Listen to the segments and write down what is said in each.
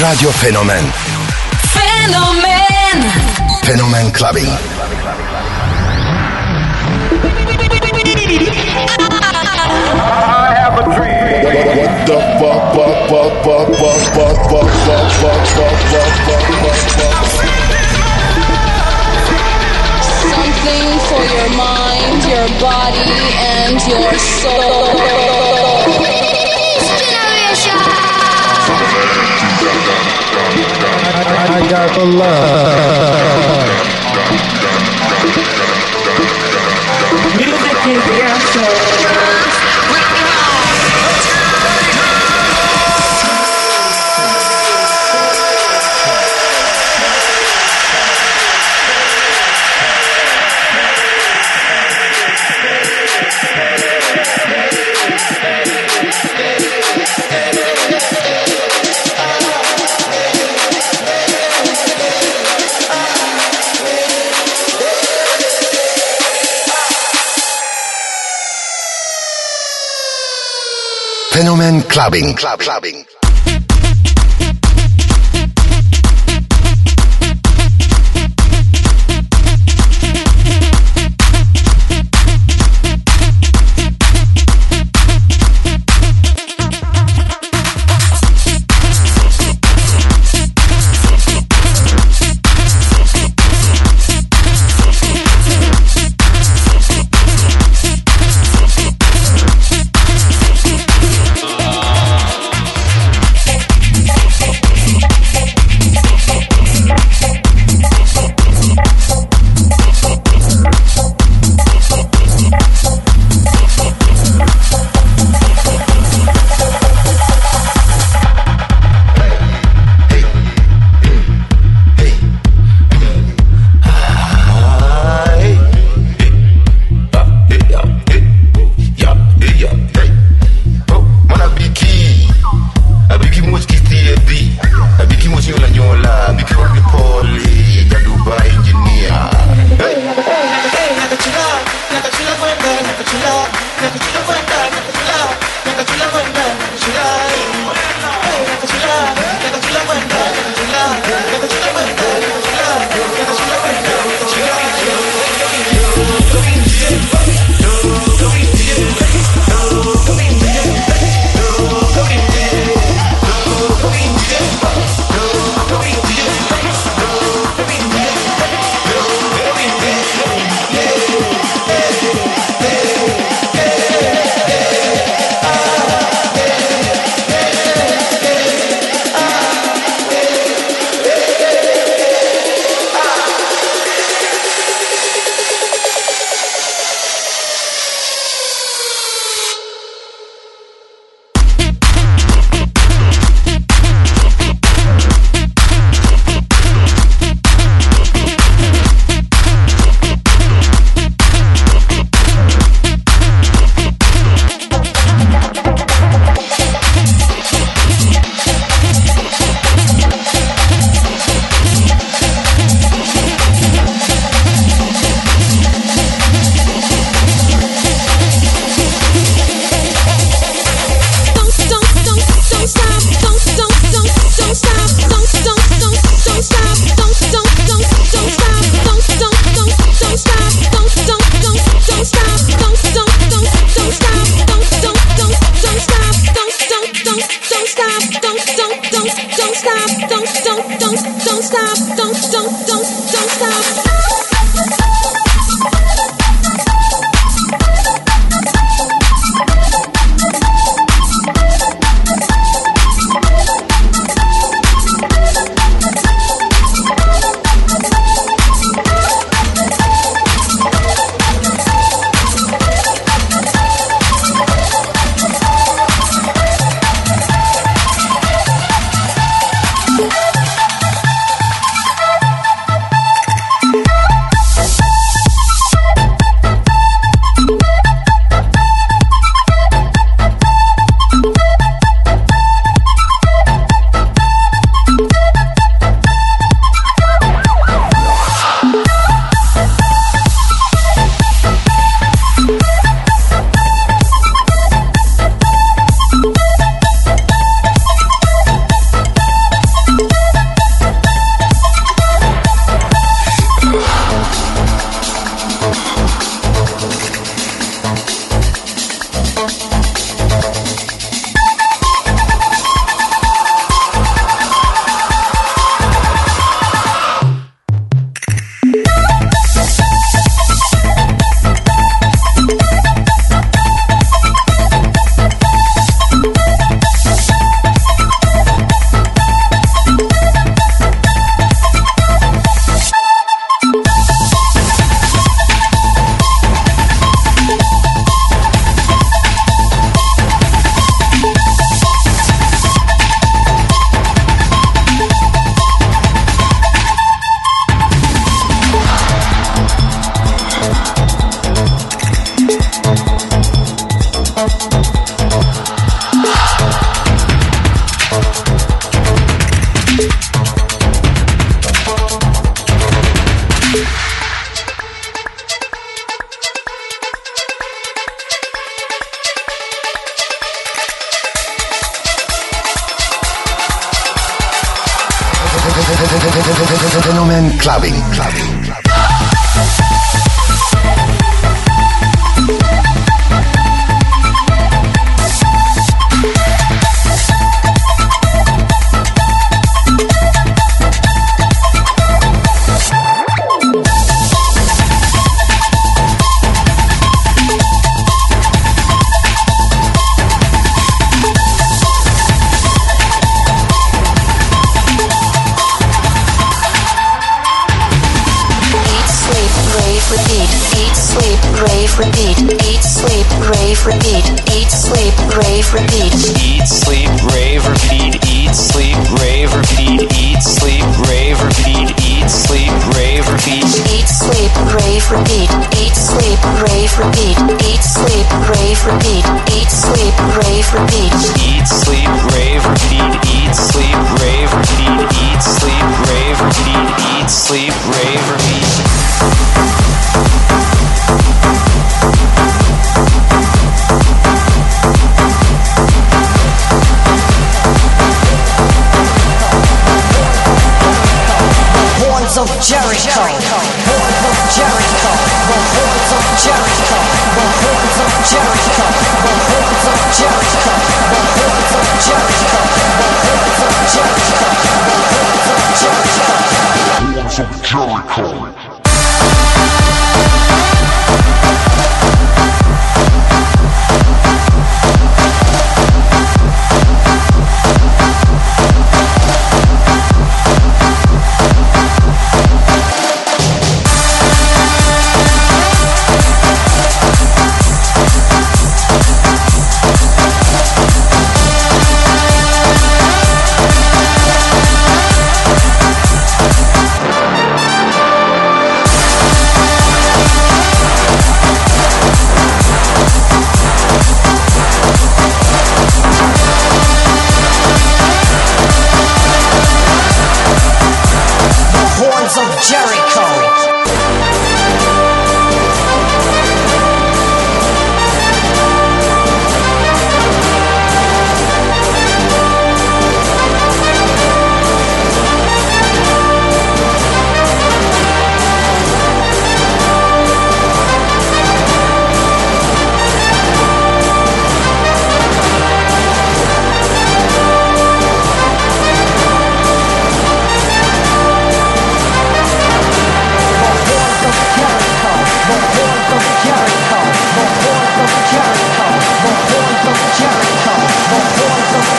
Radio Phenomen. Phenomen. Phenomen Clubbing. I have a dream. What the fuck? Something for your mind, your body, and your soul. I got the love. Music is your soul. Phenomen Clubbing. Clubbing. Phenomen Clubbing. Repeat, eat, sleep, rave, repeat. Eat, sleep, rave, repeat. Eat, sleep, rave, repeat. Eat, sleep, rave, repeat. Eat, sleep, rave, repeat. Eat, sleep, rave, repeat. Eat, sleep, rave, repeat. Eat, sleep, rave, repeat. Eat, sleep, rave, repeat. Eat, sleep, rave, repeat. Eat, sleep, rave, repeat. Eat, sleep, rave, repeat. Eat, sleep, rave, repeat. Of Jericho, horns of Jericho, the horns of Jericho, the horns of Jericho, the horns of Jericho, the horns of Jericho, the horns of Jericho, the horns of Jericho, the horns of Jericho, the horns of Jericho.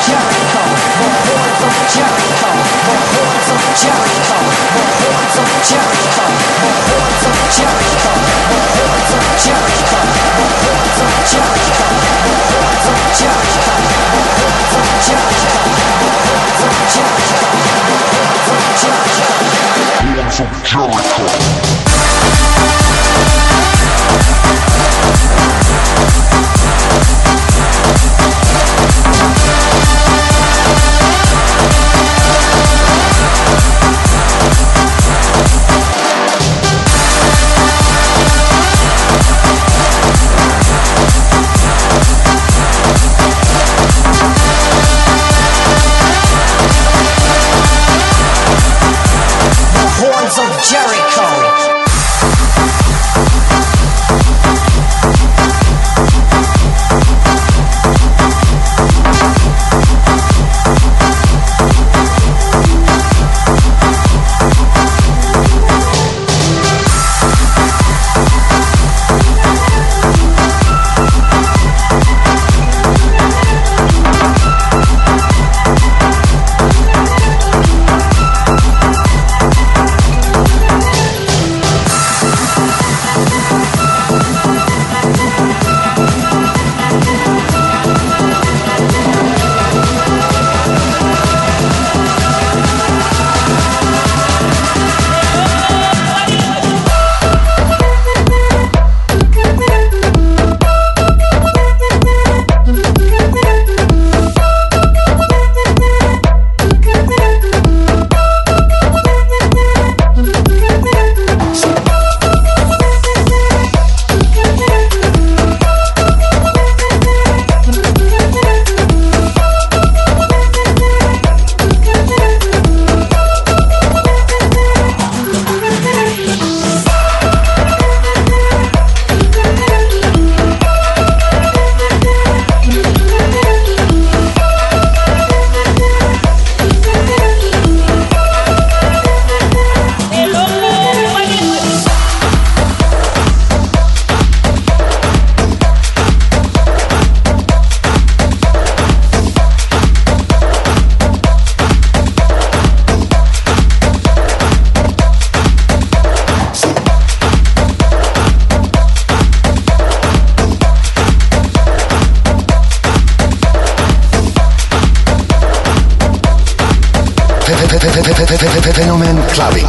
Jericho. Phenomen Clubbing.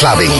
Clubbing.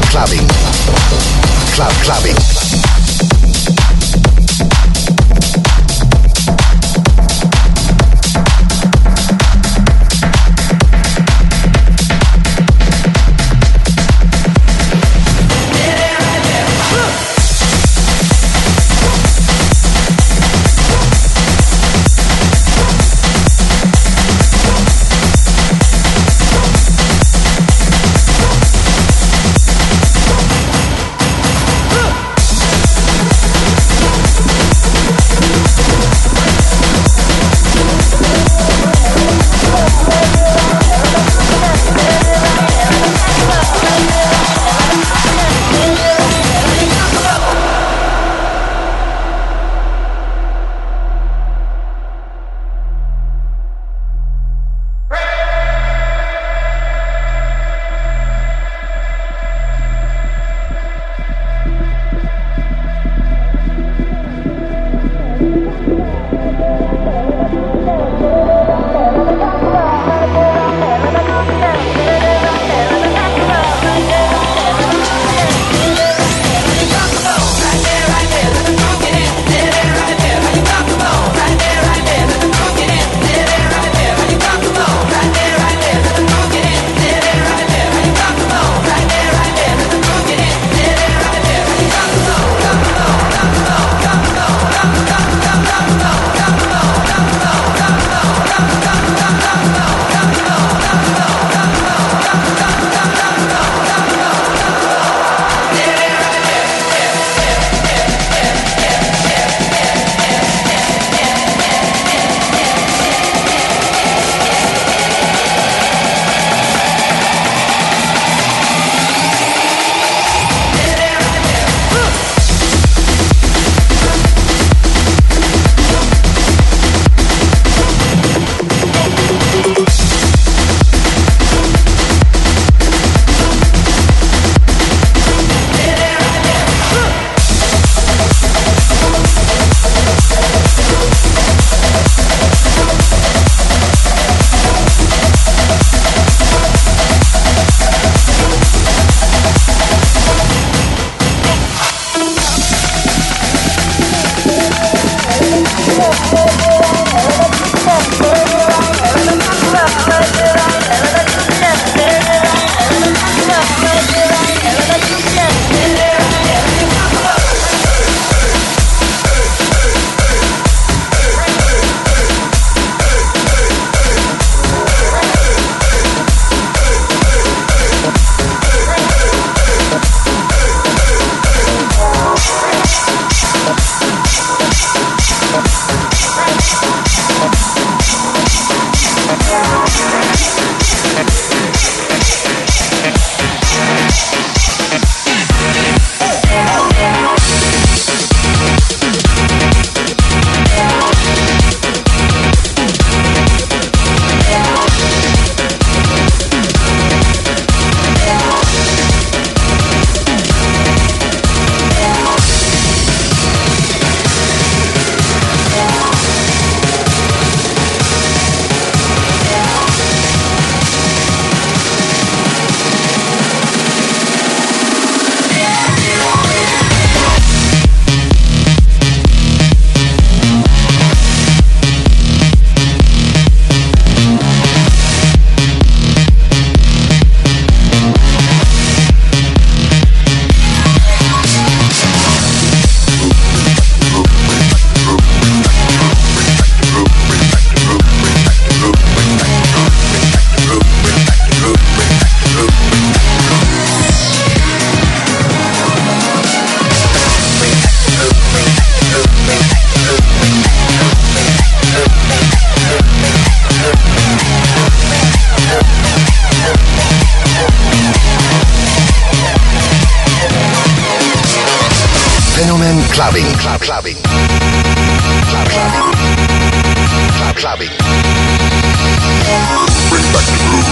Clubbing. Clubbing. Bring back the groove.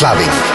Clubbing. Let's go!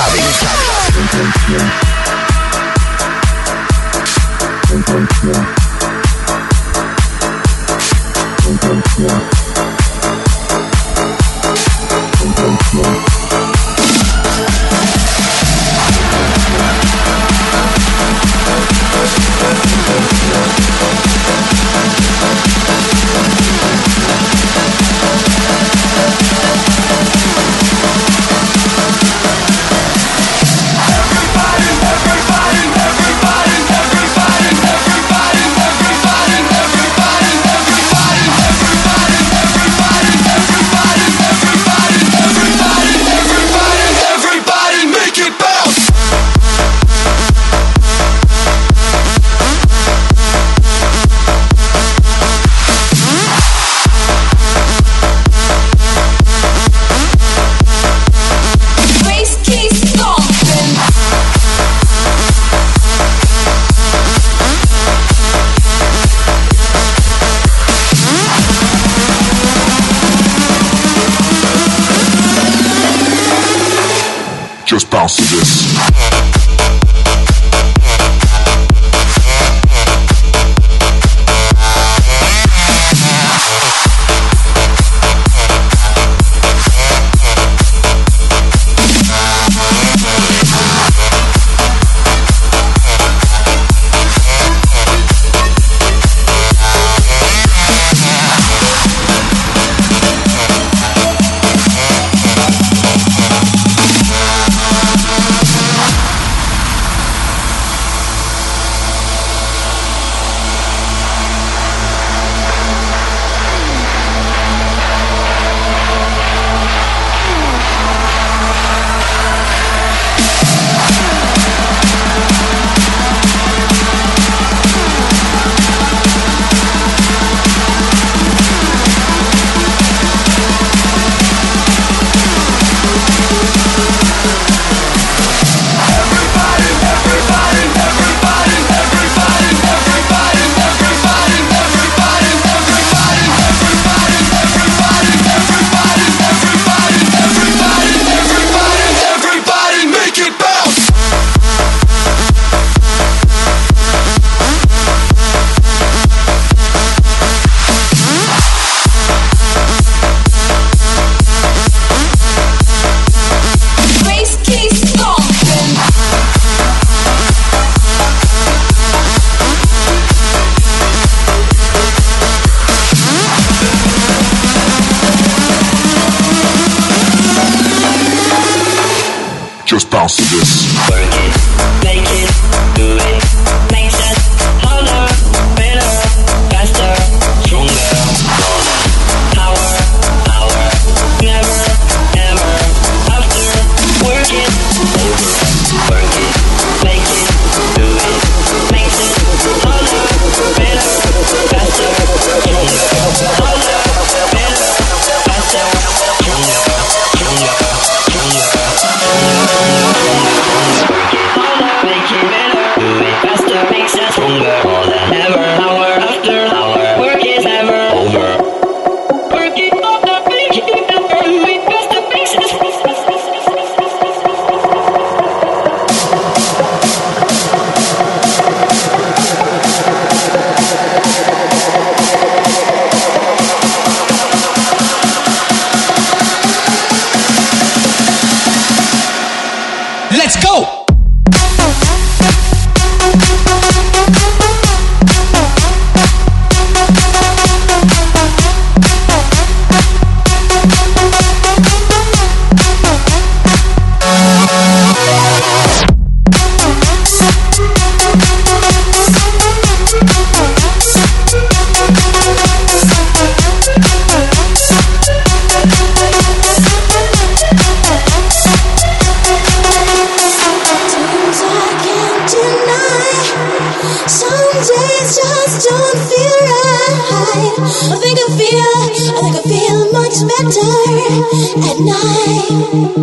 Clubbing. Just bounce to this. Just bounce to this. Work it, make it, do it. Makes us harder, better, faster, stronger, harder, power, never, ever, after. Work it, over. Work it, make it, do it. Makes us harder, better, faster, stronger, harder, better, faster, stronger.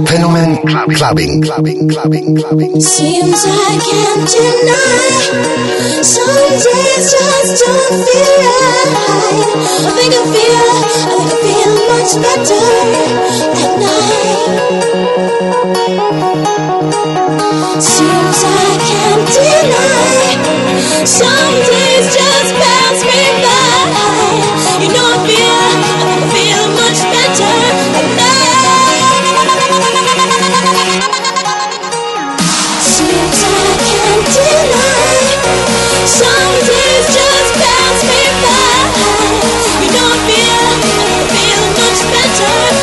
Phenomen Clubbing. Seems I can't deny. Some days just don't feel right. I think I feel much better at night. Seems I can't deny. Some days just pass me by. You know I feel much better at night. Seems I can't deny. Some days just pass me by. You know I feel much better at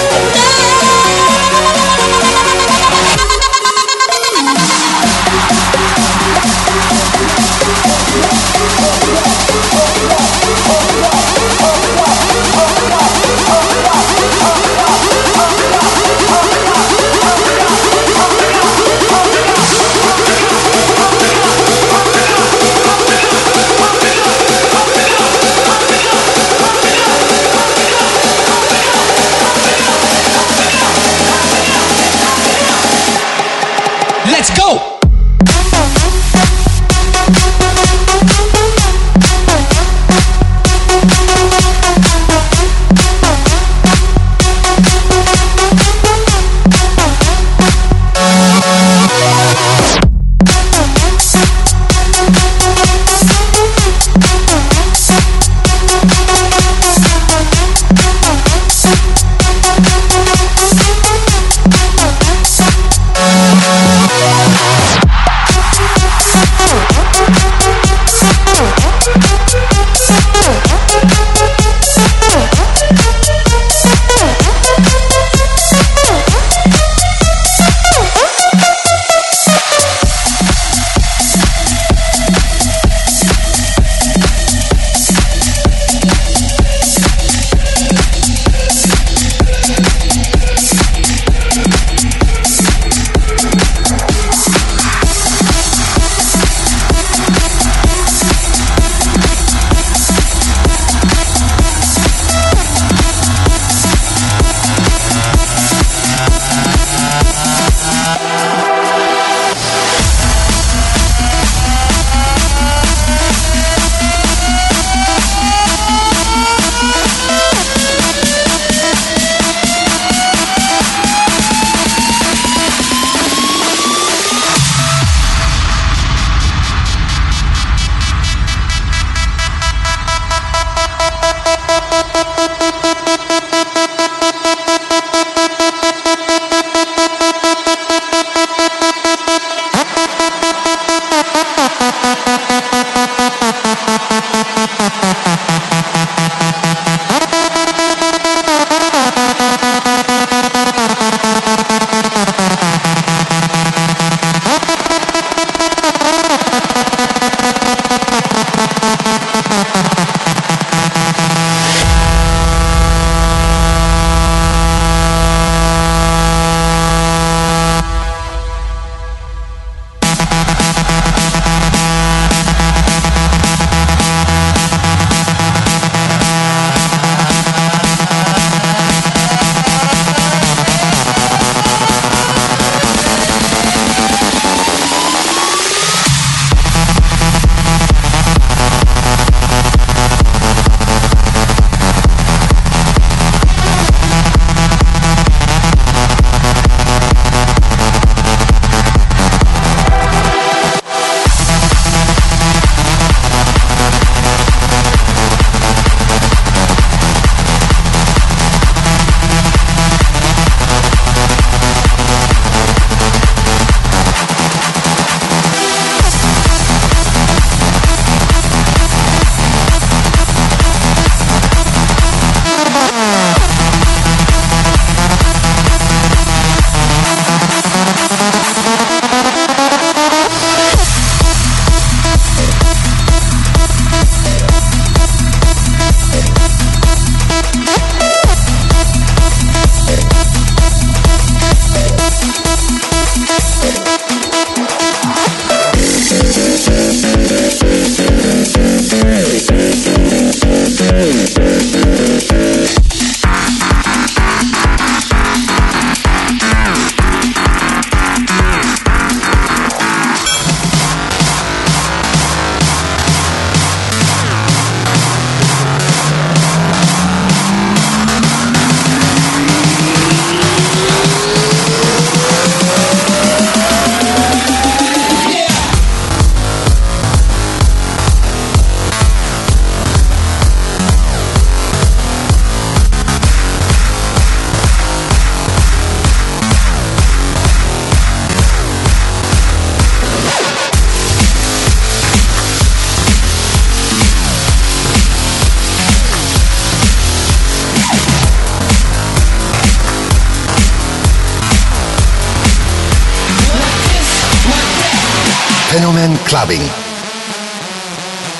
Phenomen Clubbing.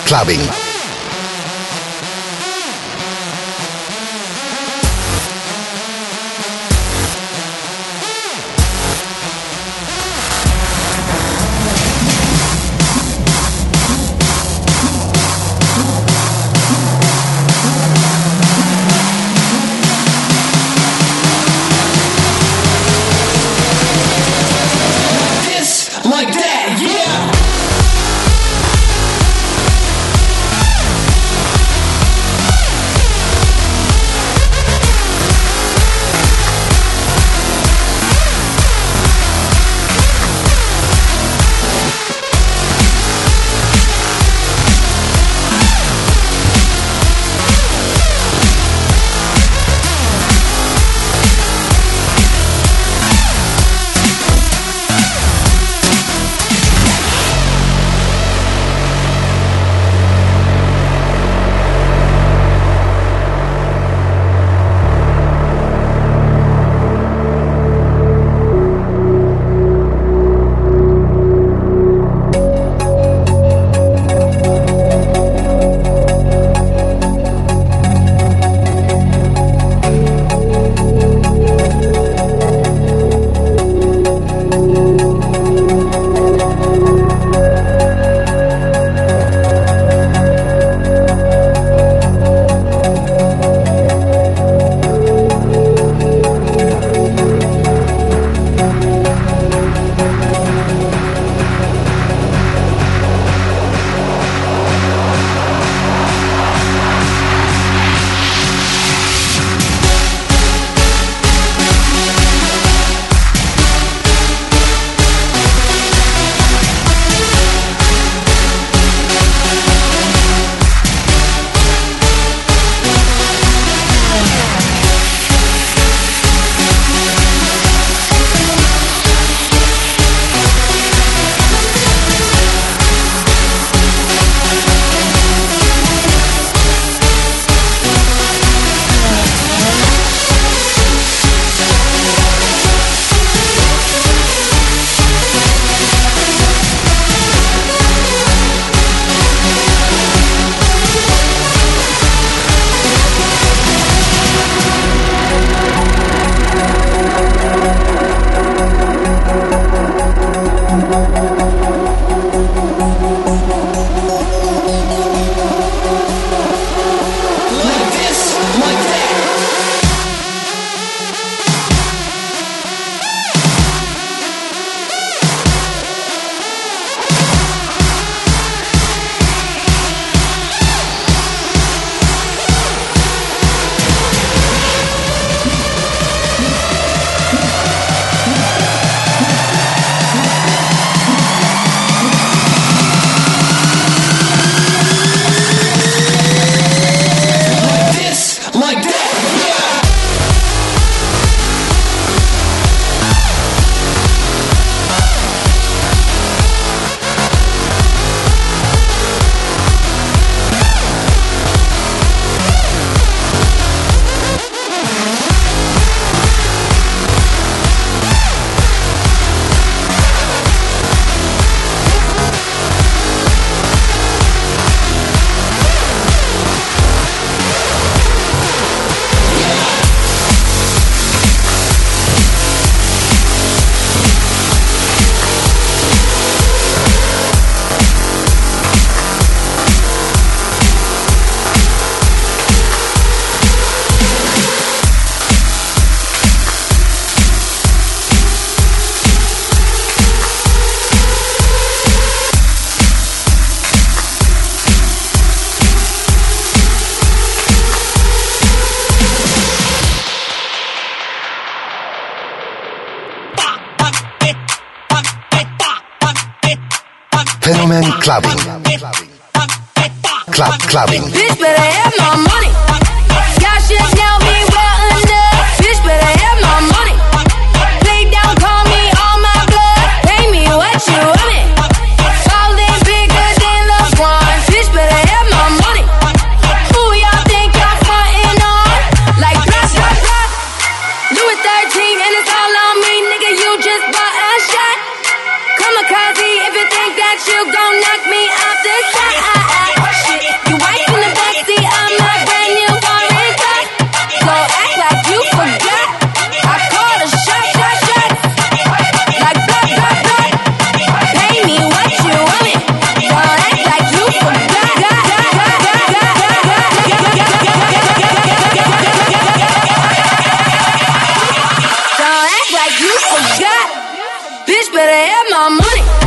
Clubbing. Bitch better have my money. Y'all should know me well enough. Bitch better have my money. Play down, call me all my blood. Pay me what you want it. Falling bigger than LeBron. Bitch better have my money. Who y'all think I'm frontin' on? Like blah blah blah. You were 13 and it's all on me, nigga. You just bought a shot. Kamikaze if you think that you. bitch better have my money.